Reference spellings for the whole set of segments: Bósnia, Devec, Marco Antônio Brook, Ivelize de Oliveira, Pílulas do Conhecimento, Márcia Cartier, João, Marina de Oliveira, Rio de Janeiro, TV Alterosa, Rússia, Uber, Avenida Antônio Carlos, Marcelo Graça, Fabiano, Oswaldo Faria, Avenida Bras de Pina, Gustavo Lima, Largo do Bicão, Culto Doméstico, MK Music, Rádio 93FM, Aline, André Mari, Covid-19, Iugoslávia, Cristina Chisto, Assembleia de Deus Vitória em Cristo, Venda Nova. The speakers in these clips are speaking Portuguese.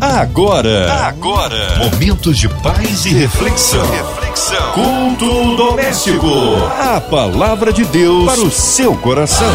Agora, momentos de paz e reflexão. Culto Doméstico. A palavra de Deus para o seu coração.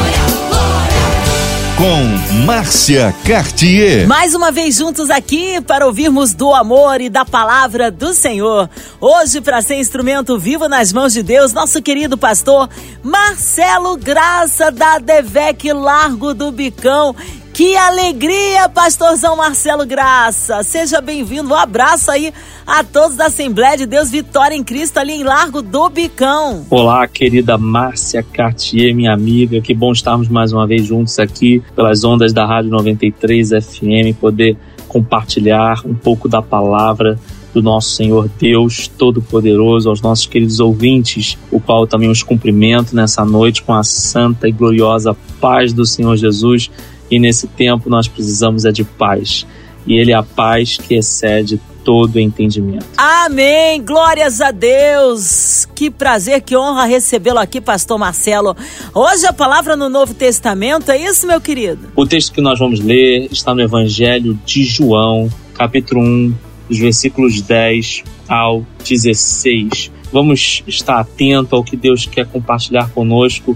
Com Márcia Cartier. Mais uma vez juntos aqui para ouvirmos do amor e da palavra do Senhor. Hoje, para ser instrumento vivo nas mãos de Deus, nosso querido pastor Marcelo Graça, da Devec, Largo do Bicão. Que alegria, pastorzão Marcelo Graça! Seja bem-vindo, um abraço aí a todos da Assembleia de Deus Vitória em Cristo, ali em Largo do Bicão. Olá, querida Márcia Cartier, minha amiga, que bom estarmos mais uma vez juntos aqui pelas ondas da Rádio 93FM, poder compartilhar um pouco da palavra do nosso Senhor Deus Todo-Poderoso, aos nossos queridos ouvintes, o qual eu também os cumprimento nessa noite com a santa e gloriosa paz do Senhor Jesus. E nesse tempo nós precisamos de paz. E Ele é a paz que excede todo entendimento. Amém! Glórias a Deus! Que prazer, que honra recebê-lo aqui, pastor Marcelo. Hoje a palavra no Novo Testamento, é isso, meu querido? O texto que nós vamos ler está no Evangelho de João, capítulo 1, dos versículos 10 ao 16. Vamos estar atento ao que Deus quer compartilhar conosco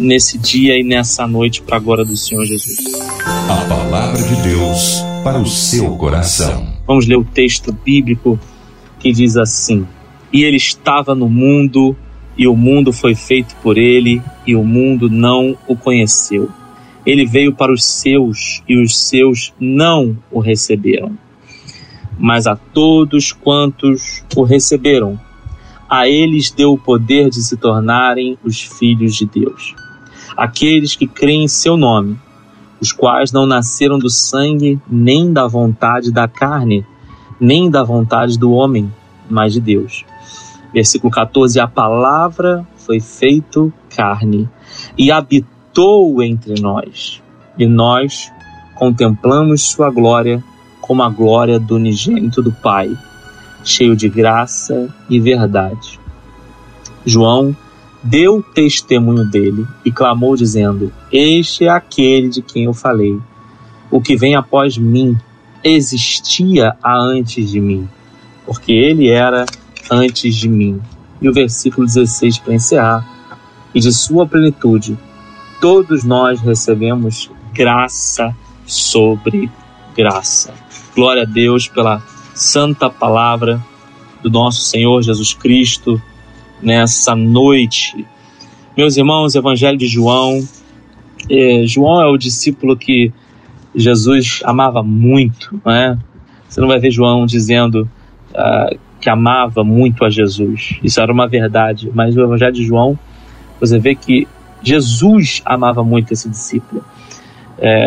nesse dia e nessa noite, para a glória do Senhor Jesus. A palavra de Deus para o seu coração. Vamos ler o texto bíblico que diz assim: E ele estava no mundo, e o mundo foi feito por ele, e o mundo não o conheceu. Ele veio para os seus, e os seus não o receberam. Mas a todos quantos o receberam, a eles deu o poder de se tornarem os filhos de Deus, aqueles que creem em seu nome, os quais não nasceram do sangue, nem da vontade da carne, nem da vontade do homem, mas de Deus. Versículo 14: A palavra foi feita carne e habitou entre nós, e nós contemplamos sua glória como a glória do unigênito do Pai, cheio de graça e verdade. João deu testemunho dele e clamou dizendo: Este é aquele de quem eu falei. O que vem após mim existia antes de mim, porque ele era antes de mim. E o versículo 16 para encerrar: E de sua plenitude todos nós recebemos graça sobre graça. Glória a Deus pela santa palavra do nosso Senhor Jesus Cristo nessa noite. Meus irmãos, Evangelho de João. João é o discípulo que Jesus amava muito, não é? Você não vai ver João dizendo que amava muito a Jesus. Isso era uma verdade, mas no Evangelho de João você vê que Jesus amava muito esse discípulo.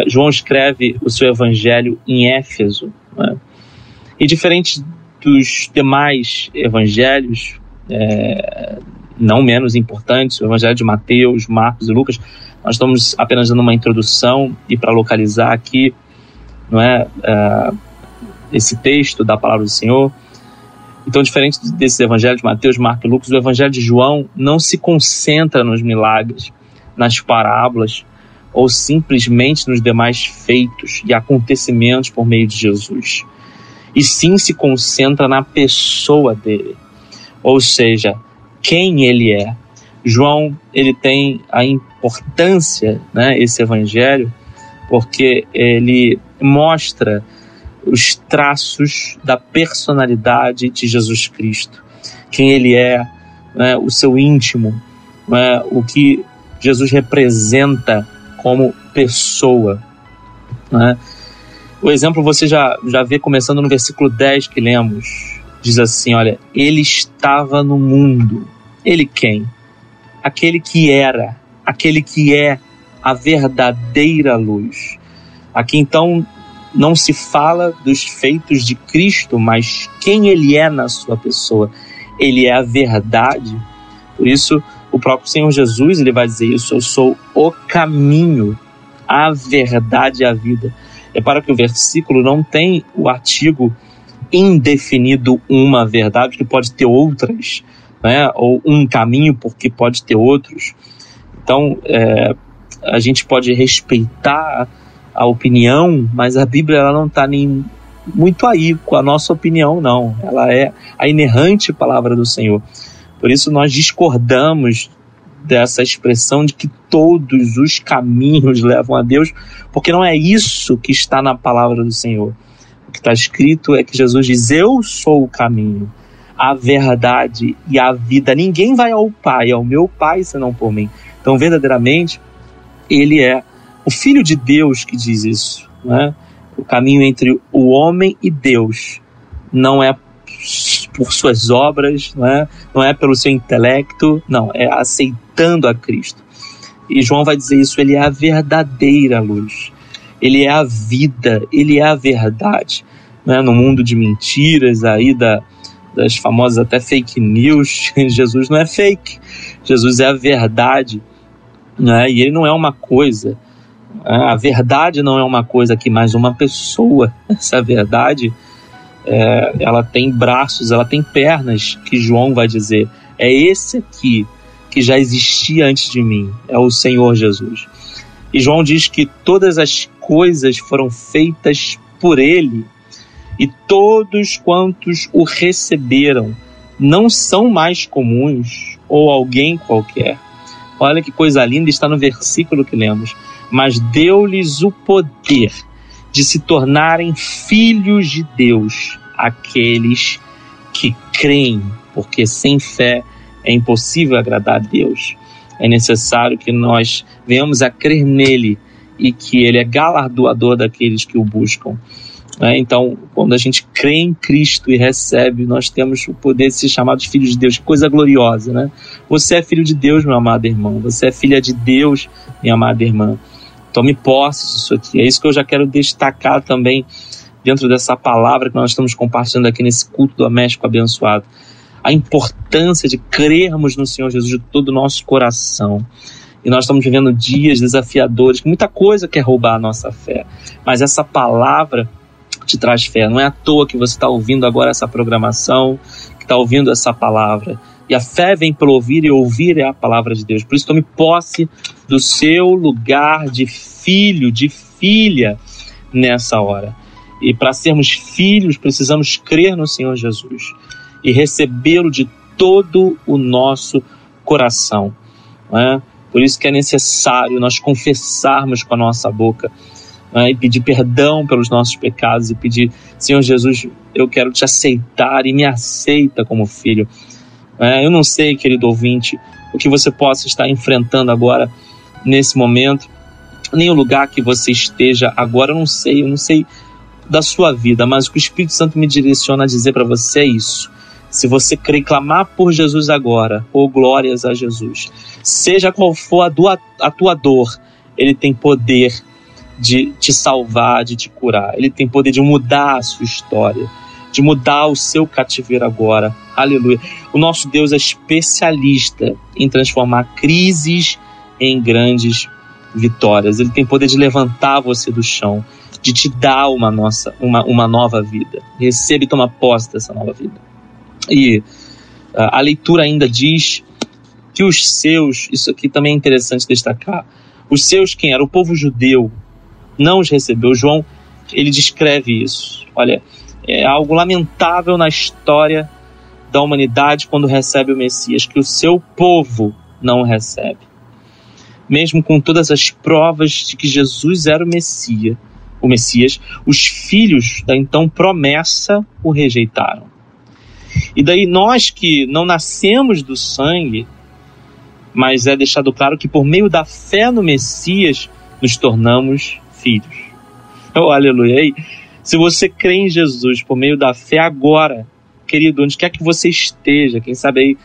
João escreve o seu Evangelho em Éfeso, não é? E diferente dos demais evangelhos, não menos importantes, o Evangelho de Mateus, Marcos e Lucas, nós estamos apenas dando uma introdução e para localizar aqui, não é, esse texto da palavra do Senhor. Então, diferente desse Evangelho de Mateus, Marcos e Lucas, o Evangelho de João não se concentra nos milagres, nas parábolas ou simplesmente nos demais feitos e acontecimentos por meio de Jesus. E sim se concentra na pessoa dele, ou seja, quem ele é. João, ele tem a importância, né, esse evangelho, porque ele mostra os traços da personalidade de Jesus Cristo, quem ele é, né, o seu íntimo, né, o que Jesus representa como pessoa, né? O exemplo você já vê começando no versículo 10 que lemos. Diz assim, olha: Ele estava no mundo. Ele quem? Aquele que era, aquele que é a verdadeira luz. Aqui então não se fala dos feitos de Cristo, mas quem Ele é na sua pessoa. Ele é a verdade. Por isso o próprio Senhor Jesus, Ele vai dizer isso: Eu sou o caminho, a verdade e a vida. Repara que o versículo não tem o artigo indefinido, uma verdade, que pode ter outras, né? Ou um caminho, porque pode ter outros. Então, a gente pode respeitar a opinião, mas a Bíblia ela não está nem muito aí com a nossa opinião, não. Ela é a inerrante palavra do Senhor. Por isso nós discordamos dessa expressão de que todos os caminhos levam a Deus, porque não é isso que está na palavra do Senhor. O que está escrito é que Jesus diz: eu sou o caminho, a verdade e a vida. Ninguém vai ao Pai, ao meu Pai, senão por mim. Então, verdadeiramente, ele é o Filho de Deus que diz isso, né? O caminho entre o homem e Deus não é por suas obras, né? Não é pelo seu intelecto, não, é aceitando a Cristo. E João vai dizer isso: ele é a verdadeira luz, ele é a vida, ele é a verdade, né? No mundo de mentiras aí das famosas até fake news, Jesus não é fake, Jesus é a verdade, né? E ele não é uma coisa, a verdade não é uma coisa aqui, mas uma pessoa. Essa verdade, ela tem braços, ela tem pernas, que João vai dizer: é esse aqui que já existia antes de mim, é o Senhor Jesus. E João diz que todas as coisas foram feitas por ele, e todos quantos o receberam não são mais comuns ou alguém qualquer. Olha que coisa linda, está no versículo que lemos. Mas deu-lhes o poder de se tornarem filhos de Deus, aqueles que creem, porque sem fé é impossível agradar a Deus. É necessário que nós venhamos a crer nele e que ele é galardoador daqueles que o buscam. Então, quando a gente crê em Cristo e recebe, nós temos o poder de ser chamados filhos de Deus. Que coisa gloriosa, né? Você é filho de Deus, meu amado irmão. Você é filha de Deus, minha amada irmã. Tome posse disso aqui. É isso que eu já quero destacar também dentro dessa palavra que nós estamos compartilhando aqui nesse culto doméstico abençoado. A importância de crermos no Senhor Jesus de todo o nosso coração. E nós estamos vivendo dias desafiadores, muita coisa quer roubar a nossa fé. Mas essa palavra te traz fé. Não é à toa que você está ouvindo agora essa programação, que está ouvindo essa palavra. E a fé vem pelo ouvir, e ouvir é a palavra de Deus. Por isso, tome posse do seu lugar de filho, de filha, nessa hora. E para sermos filhos, precisamos crer no Senhor Jesus e recebê-lo de todo o nosso coração, não é? Por isso que é necessário nós confessarmos com a nossa boca, e pedir perdão pelos nossos pecados e pedir: Senhor Jesus, eu quero te aceitar e me aceita como filho. Eu não sei, querido ouvinte, o que você possa estar enfrentando agora, nesse momento, nem o lugar que você esteja agora, eu não sei da sua vida, mas o que o Espírito Santo me direciona a dizer para você é isso: se você crer, clamar por Jesus agora, ou glórias a Jesus, seja qual for a tua dor, ele tem poder de te salvar, de te curar. Ele tem poder de mudar a sua história, de mudar o seu cativeiro agora. Aleluia. O nosso Deus é especialista em transformar crises em grandes vitórias. Ele tem poder de levantar você do chão, de te dar uma nova vida. Receba e toma posse dessa nova vida. E a leitura ainda diz que os seus, isso aqui também é interessante destacar, os seus, quem era? O povo judeu não os recebeu. João, ele descreve isso. Olha, é algo lamentável na história da humanidade quando recebe o Messias, que o seu povo não o recebe. Mesmo com todas as provas de que Jesus era o Messias, os filhos da então promessa o rejeitaram. E daí nós que não nascemos do sangue, mas é deixado claro que por meio da fé no Messias nos tornamos filhos. Oh, aleluia. Ei, se você crê em Jesus por meio da fé agora, querido, onde quer que você esteja, quem sabe aí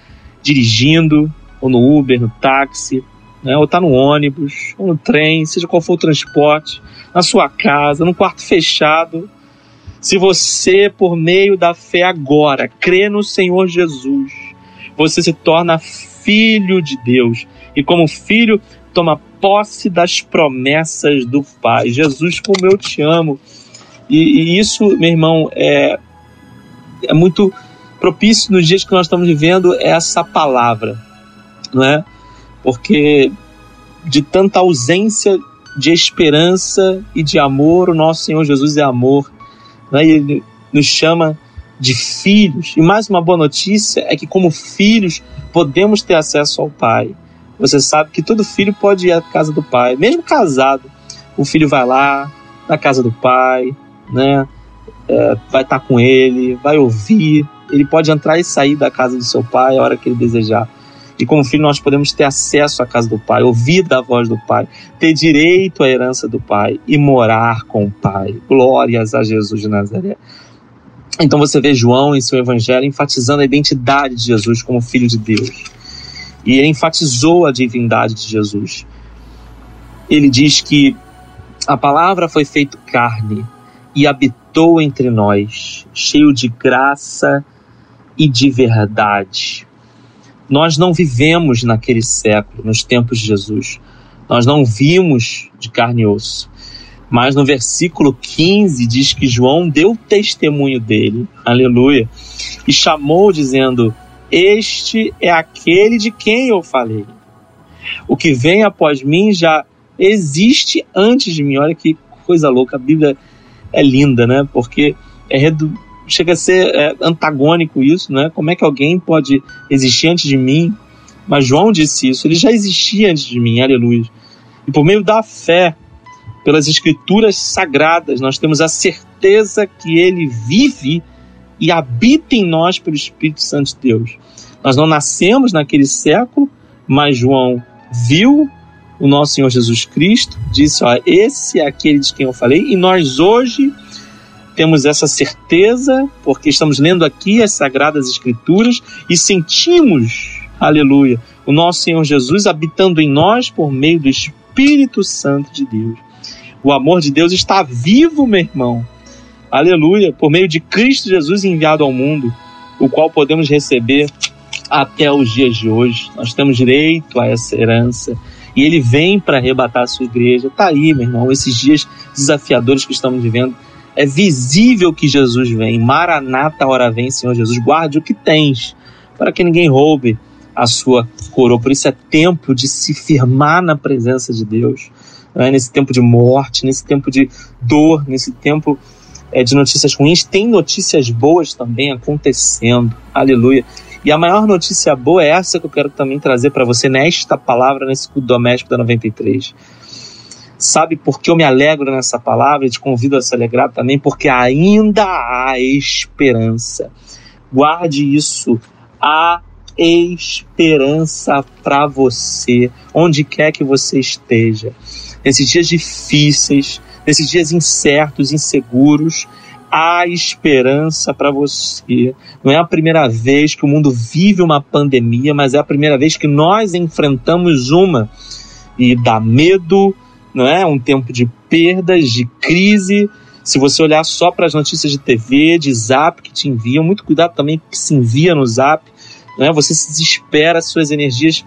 dirigindo, ou no Uber, no táxi, né, ou está no ônibus, ou no trem, seja qual for o transporte, na sua casa, no quarto fechado, se você por meio da fé agora crê no Senhor Jesus, você se torna filho de Deus, e como filho toma posse das promessas do Pai. Jesus, como eu te amo. E isso, meu irmão, é muito propício nos dias que nós estamos vivendo, essa palavra, não é? Porque de tanta ausência de esperança e de amor, o nosso Senhor Jesus é amor, né? Ele nos chama de filhos. E mais uma boa notícia é que, como filhos, podemos ter acesso ao Pai. Você sabe que todo filho pode ir à casa do Pai. Mesmo casado, o filho vai lá, na casa do Pai, né? Vai estar com ele, vai ouvir. Ele pode entrar e sair da casa do seu pai a hora que ele desejar. E como filho nós podemos ter acesso à casa do pai, ouvir da voz do pai, ter direito à herança do pai e morar com o pai. Glórias a Jesus de Nazaré. Então você vê João em seu evangelho enfatizando a identidade de Jesus como filho de Deus. E ele enfatizou a divindade de Jesus. Ele diz que a palavra foi feita carne e habitou entre nós, cheio de graça e de verdade. Nós não vivemos naquele século, nos tempos de Jesus. Nós não vimos de carne e osso. Mas no versículo 15 diz que João deu testemunho dele, aleluia, e chamou dizendo: este é aquele de quem eu falei. O que vem após mim já existe antes de mim. Olha que coisa louca, a Bíblia é linda, né? Porque chega a ser antagônico isso, né? Como é que alguém pode existir antes de mim? Mas João disse isso, ele já existia antes de mim, aleluia. E por meio da fé, pelas escrituras sagradas, nós temos a certeza que ele vive e habita em nós pelo Espírito Santo de Deus. Nós não nascemos naquele século, mas João viu o nosso Senhor Jesus Cristo, disse: ó, esse é aquele de quem eu falei. E nós hoje temos essa certeza, porque estamos lendo aqui as Sagradas Escrituras e sentimos, aleluia, o nosso Senhor Jesus habitando em nós por meio do Espírito Santo de Deus. O amor de Deus está vivo, meu irmão, aleluia, por meio de Cristo Jesus enviado ao mundo, o qual podemos receber até os dias de hoje. Nós temos direito a essa herança. E ele vem para arrebatar a sua igreja. Está aí, meu irmão, esses dias desafiadores que estamos vivendo. É visível que Jesus vem. Maranata, ora vem, Senhor Jesus. Guarde o que tens, para que ninguém roube a sua coroa. Por isso é tempo de se firmar na presença de Deus. Né? Nesse tempo de morte, nesse tempo de dor, nesse tempo de notícias ruins, tem notícias boas também acontecendo. Aleluia. E a maior notícia boa é essa que eu quero também trazer para você nesta palavra, nesse culto doméstico da 93. Sabe por que eu me alegro nessa palavra? E te convido a se alegrar também, porque ainda há esperança. Guarde isso. Há esperança para você, onde quer que você esteja. Nesses dias difíceis, nesses dias incertos, inseguros, há esperança para você. Não é a primeira vez que o mundo vive uma pandemia, mas é a primeira vez que nós enfrentamos uma. E dá medo, não é? Um tempo de perdas, de crise. Se você olhar só para as notícias de TV, de zap que te enviam, muito cuidado também que se envia no zap, não é? Você se desespera, suas energias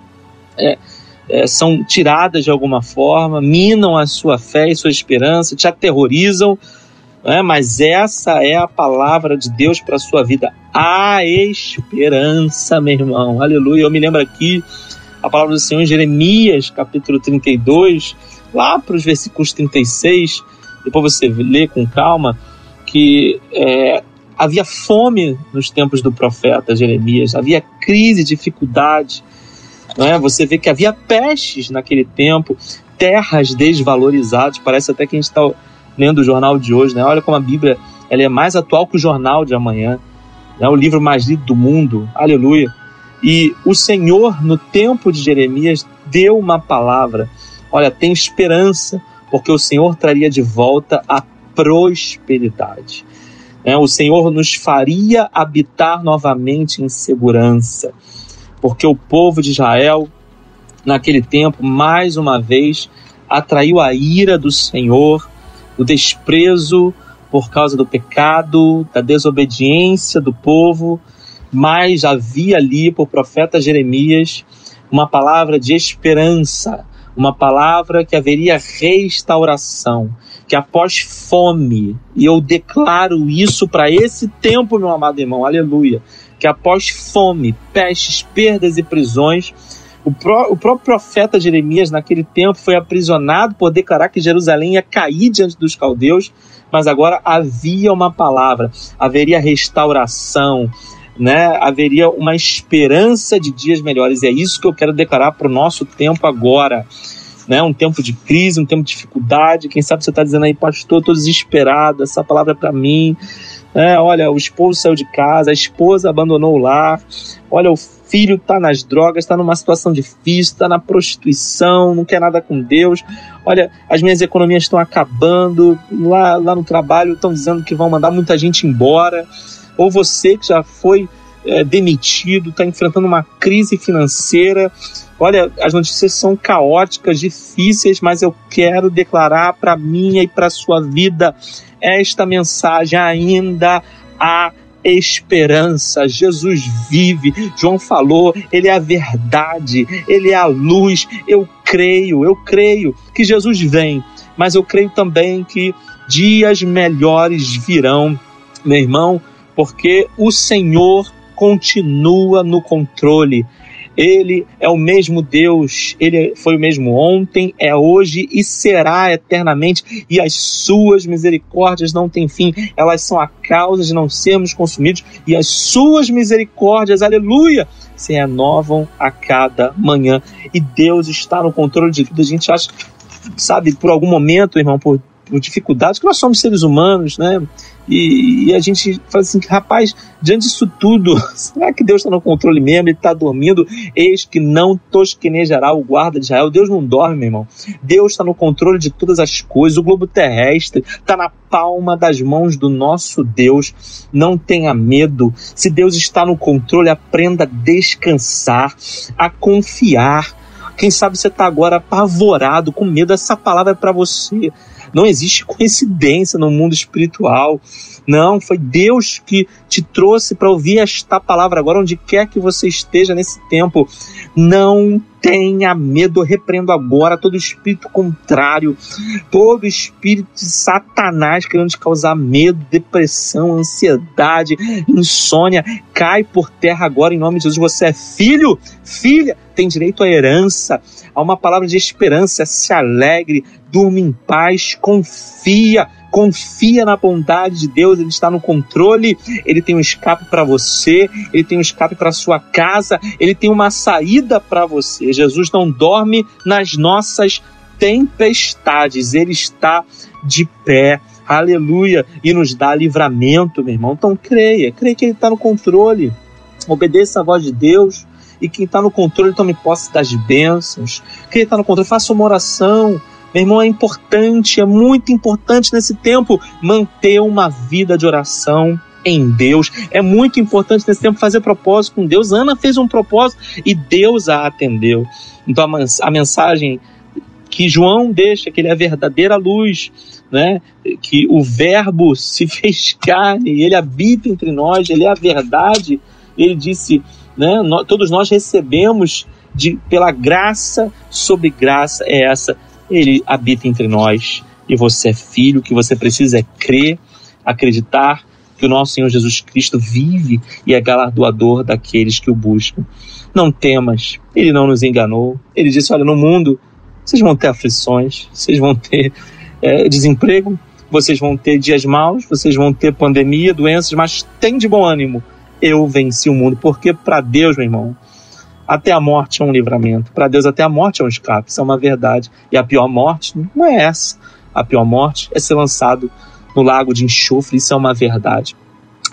são tiradas de alguma forma, minam a sua fé e sua esperança, te aterrorizam. Mas essa é a palavra de Deus para a sua vida. Há esperança, meu irmão. Aleluia. Eu me lembro aqui a palavra do Senhor em Jeremias, capítulo 32, lá para os versículos 36. Depois você lê com calma que havia fome nos tempos do profeta Jeremias. Havia crise, dificuldade. Você vê que havia pestes naquele tempo, terras desvalorizadas. Parece até que a gente está lendo o jornal de hoje, né? Olha como a Bíblia ela é mais atual que o jornal de amanhã, né? O livro mais lido do mundo, aleluia. E o Senhor, no tempo de Jeremias, deu uma palavra. Olha, tem esperança, porque o Senhor traria de volta a prosperidade, né? O Senhor nos faria habitar novamente em segurança, porque o povo de Israel, naquele tempo, mais uma vez, atraiu a ira do Senhor, o desprezo por causa do pecado, da desobediência do povo. Mas havia ali, por profeta Jeremias, uma palavra de esperança, uma palavra que haveria restauração, que após fome, e eu declaro isso para esse tempo, meu amado irmão, aleluia, que após fome, pestes, perdas e prisões, o próprio profeta Jeremias, naquele tempo, foi aprisionado por declarar que Jerusalém ia cair diante dos caldeus, mas agora havia uma palavra, haveria restauração, né? Haveria uma esperança de dias melhores. E é isso que eu quero declarar para o nosso tempo agora, né? Um tempo de crise, um tempo de dificuldade. Quem sabe você está dizendo aí, pastor, estou desesperado, essa palavra é para mim, né? Olha, o esposo saiu de casa, a esposa abandonou o lar, olha, o filho está nas drogas, está numa situação difícil, está na prostituição, não quer nada com Deus, olha, as minhas economias estão acabando, lá no trabalho estão dizendo que vão mandar muita gente embora. Ou você que já foi demitido, está enfrentando uma crise financeira. Olha, as notícias são caóticas, difíceis, mas eu quero declarar para minha e para a sua vida esta mensagem: ainda há esperança. Jesus vive, João falou, Ele é a verdade, Ele é a luz. Eu creio que Jesus vem, mas eu creio também que dias melhores virão, meu irmão, porque o Senhor continua no controle. Ele é o mesmo Deus, Ele foi o mesmo ontem, é hoje e será eternamente, e as suas misericórdias não têm fim, elas são a causa de não sermos consumidos, e as suas misericórdias, aleluia, se renovam a cada manhã, e Deus está no controle de tudo. A gente acha, sabe, por algum momento, irmão, por dificuldades, que nós somos seres humanos, né? E a gente fala assim, rapaz, diante disso tudo, será que Deus está no controle mesmo? Ele está dormindo? Eis que não tosquenejará o guarda de Israel. Deus não dorme, meu irmão. Deus está no controle de todas as coisas. O globo terrestre está na palma das mãos do nosso Deus. Não tenha medo. Se Deus está no controle, aprenda a descansar, a confiar. Quem sabe você está agora apavorado, com medo. Essa palavra é para você. Não existe coincidência no mundo espiritual. Não, foi Deus que te trouxe para ouvir esta palavra agora, onde quer que você esteja nesse tempo. Não tenha medo, eu repreendo agora todo espírito contrário, todo espírito de Satanás querendo te causar medo, depressão, ansiedade, insônia. Cai por terra agora em nome de Jesus. Você é filho, filha, tem direito à herança, a uma palavra de esperança. Se alegre, durma em paz, confia na bondade de Deus. Ele está no controle, Ele tem um escape para você, Ele tem um escape para sua casa, Ele tem uma saída para você. Jesus não dorme nas nossas tempestades, Ele está de pé, aleluia, e nos dá livramento, meu irmão. Então creia que Ele está no controle, obedeça a voz de Deus, e quem está no controle tome posse das bênçãos. Quem está no controle, faça uma oração. Meu irmão, é importante, é muito importante nesse tempo manter uma vida de oração em Deus. É muito importante nesse tempo fazer propósito com Deus. Ana fez um propósito e Deus a atendeu. Então a mensagem que João deixa, que ele é a verdadeira luz, né? Que o verbo se fez carne e ele habita entre nós, ele é a verdade. Ele disse, né? Todos nós recebemos pela graça sobre graça, é essa. Ele habita entre nós e você é filho. O que você precisa é crer, acreditar que o nosso Senhor Jesus Cristo vive e é galardoador daqueles que o buscam. Não temas, Ele não nos enganou. Ele disse, olha, no mundo vocês vão ter aflições, vocês vão ter desemprego, vocês vão ter dias maus, vocês vão ter pandemia, doenças, mas tem de bom ânimo, eu venci o mundo. Porque para Deus, meu irmão, até a morte é um livramento. Para Deus, até a morte é um escape. Isso é uma verdade. E a pior morte não é essa. A pior morte é ser lançado no lago de enxofre. Isso é uma verdade.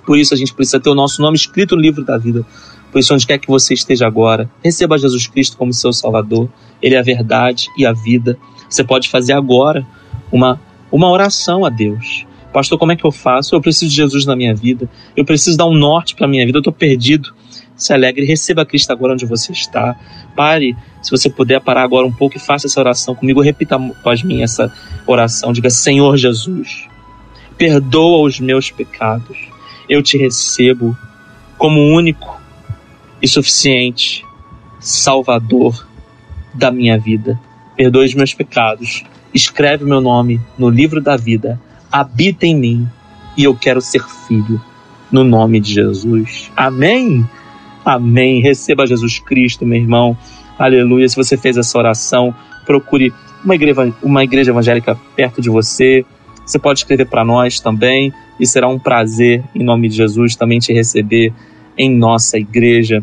Por isso, a gente precisa ter o nosso nome escrito no livro da vida. Por isso, onde quer que você esteja agora, receba Jesus Cristo como seu Salvador. Ele é a verdade e a vida. Você pode fazer agora uma oração a Deus. Pastor, como é que eu faço? Eu preciso de Jesus na minha vida. Eu preciso dar um norte para a minha vida. Eu estou perdido. Se alegre, receba a Cristo agora onde você está. Pare, se você puder parar agora um pouco e faça essa oração comigo. Repita após mim essa oração. Diga, Senhor Jesus, perdoa os meus pecados. Eu te recebo como único e suficiente Salvador da minha vida. Perdoa os meus pecados. Escreve o meu nome no livro da vida. Habita em mim e eu quero ser filho. No nome de Jesus. Amém? Amém. Receba Jesus Cristo, meu irmão. Aleluia. Se você fez essa oração, procure uma igreja evangélica perto de você. Você pode escrever para nós também e será um prazer, em nome de Jesus, também te receber em nossa igreja.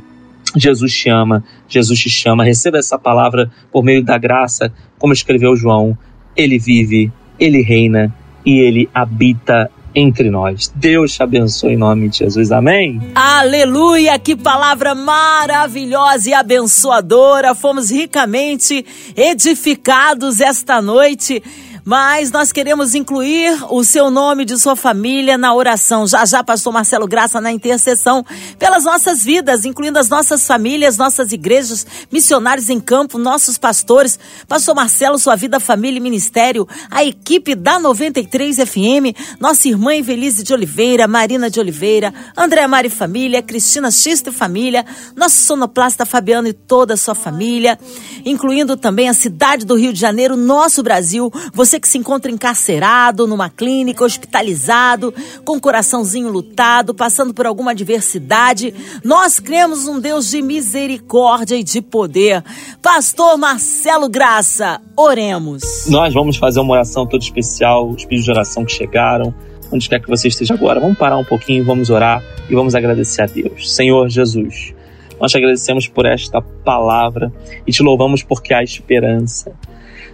Jesus te ama, Jesus te chama. Receba essa palavra por meio da graça, como escreveu João. Ele vive, ele reina e ele habita entre nós. Deus te abençoe em nome de Jesus. Amém? Aleluia! Que palavra maravilhosa e abençoadora. Fomos ricamente edificados esta noite. Mas nós queremos incluir o seu nome, de sua família, na oração. Já já, pastor Marcelo Graça, na intercessão pelas nossas vidas, incluindo as nossas famílias, nossas igrejas, missionários em campo, nossos pastores. Pastor Marcelo, sua vida, família e ministério, a equipe da 93 FM, nossa irmã Ivelize de Oliveira, Marina de Oliveira, André Mari família, Cristina Chisto e família, nosso sonoplasta Fabiano e toda a sua família, incluindo também a cidade do Rio de Janeiro, nosso Brasil. Você que se encontra encarcerado, numa clínica, hospitalizado, com o coraçãozinho lutado, passando por alguma adversidade, nós cremos um Deus de misericórdia e de poder. Pastor Marcelo Graça, oremos. Nós vamos fazer uma oração toda especial, os pedidos de oração que chegaram, onde quer que você esteja agora. Vamos parar um pouquinho, vamos orar e vamos agradecer a Deus. Senhor Jesus, nós te agradecemos por esta palavra e te louvamos porque há esperança.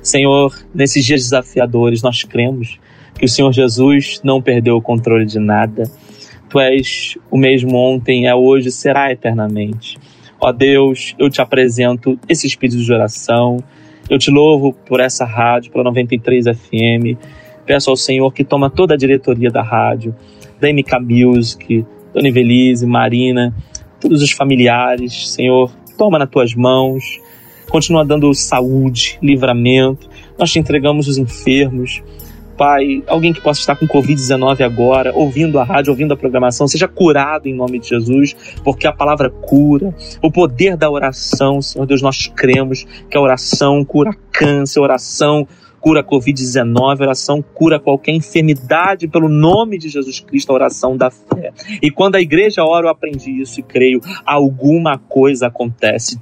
Senhor, nesses dias desafiadores, nós cremos que o Senhor Jesus não perdeu o controle de nada. Tu és o mesmo ontem, é hoje e será eternamente. Ó Deus, eu te apresento esses pedidos de oração. Eu te louvo por essa rádio, pela 93 FM. Peço ao Senhor que toma toda a diretoria da rádio, da MK Music, Dona Ivelize, Marina, todos os familiares. Senhor, toma nas tuas mãos. Continua dando saúde, livramento. Nós te entregamos os enfermos. Pai, alguém que possa estar com Covid-19 agora, ouvindo a rádio, ouvindo a programação, seja curado em nome de Jesus, porque a palavra cura, o poder da oração. Senhor Deus, nós cremos que a oração cura câncer, a oração cura Covid-19, a oração cura qualquer enfermidade pelo nome de Jesus Cristo, a oração da fé. E quando a igreja ora, eu aprendi isso e creio, alguma coisa acontece.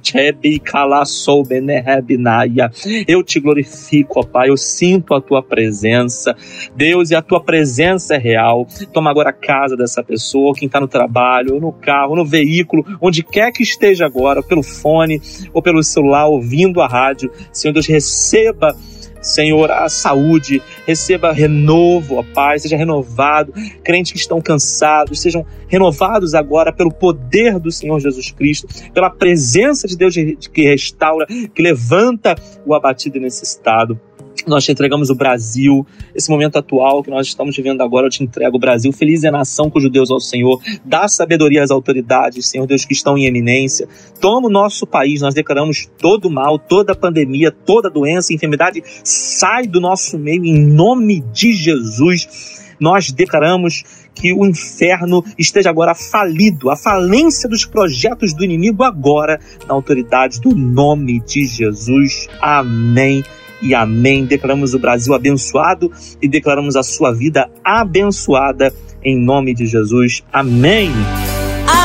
Eu te glorifico, ó Pai, eu sinto a tua presença, Deus, e a tua presença é real. Toma agora a casa dessa pessoa, quem está no trabalho, no carro, no veículo, onde quer que esteja agora, pelo fone ou pelo celular, ouvindo a rádio. Senhor Deus, receba, Senhor, a saúde, receba renovo, ó Pai, seja renovado. Crentes que estão cansados, sejam renovados agora pelo poder do Senhor Jesus Cristo, pela presença de Deus que restaura, que levanta o abatido e necessitado. Nós te entregamos o Brasil, esse momento atual que nós estamos vivendo agora, eu te entrego o Brasil. Feliz é a nação cujo Deus é o Senhor. Dá sabedoria às autoridades, Senhor Deus, que estão em eminência. Toma o nosso país, nós declaramos todo mal, toda pandemia, toda doença, enfermidade, sai do nosso meio em nome de Jesus. Nós declaramos que o inferno esteja agora falido, a falência dos projetos do inimigo agora, na autoridade do nome de Jesus. Amém. E amém. Declaramos o Brasil abençoado e declaramos a sua vida abençoada em nome de Jesus. Amém.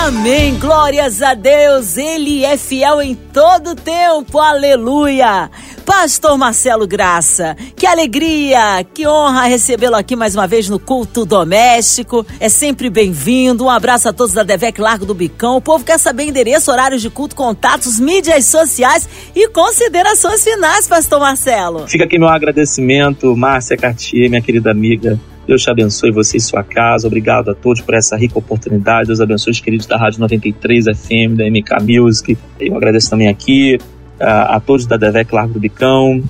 Amém, glórias a Deus, Ele é fiel em todo tempo, aleluia. Pastor Marcelo Graça, que alegria, que honra recebê-lo aqui mais uma vez no Culto Doméstico, é sempre bem-vindo, um abraço a todos da Devec, Largo do Bicão. O povo quer saber endereço, horários de culto, contatos, mídias sociais e considerações finais, pastor Marcelo. Fica aqui meu agradecimento, Márcia Cartier, minha querida amiga. Deus te abençoe, você e sua casa. Obrigado a todos por essa rica oportunidade. Deus abençoe os queridos da Rádio 93 FM, da MK Music. Eu agradeço também aqui a todos da Devec Largo do Bicão.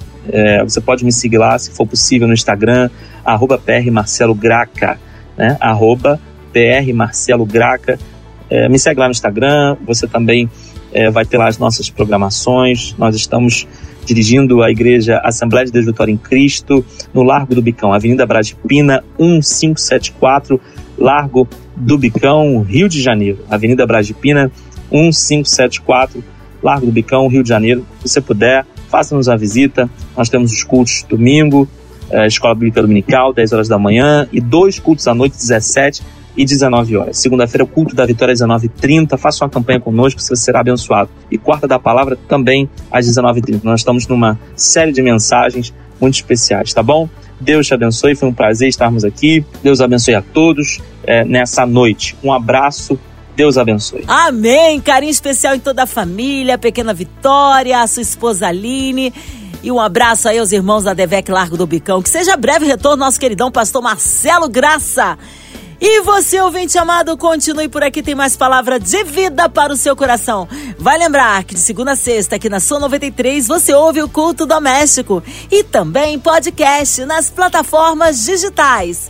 Você pode me seguir lá, se for possível, no Instagram, @prmarcelograca, né? @prmarcelograca. Me segue lá no Instagram. Você também vai ter lá as nossas programações. Nós estamos dirigindo a igreja Assembleia de Deus Vitória em Cristo, no Largo do Bicão, Avenida Bras de Pina, 1574, Largo do Bicão, Rio de Janeiro. Avenida Bras de Pina, 1574, Largo do Bicão, Rio de Janeiro. Se você puder, faça-nos a visita. Nós temos os cultos domingo, Escola Bíblica Dominical, 10 horas da manhã, e 2 cultos à noite, 17 e 19 horas. Segunda-feira, o culto da vitória, às 19h30. Faça uma campanha conosco, você será abençoado. E quarta da palavra, também às 19h30. Nós estamos numa série de mensagens muito especiais, tá bom? Deus te abençoe, foi um prazer estarmos aqui. Deus abençoe a todos nessa noite. Um abraço. Deus abençoe. Amém. Carinho especial em toda a família, pequena Vitória, a sua esposa Aline. E um abraço aí aos irmãos da Devec Largo do Bicão. Que seja breve retorno, nosso queridão pastor Marcelo Graça. E você, ouvinte amado, continue por aqui, tem mais palavra de vida para o seu coração. Vai lembrar que de segunda a sexta, aqui na Som 93, você ouve o Culto Doméstico e também podcast nas plataformas digitais.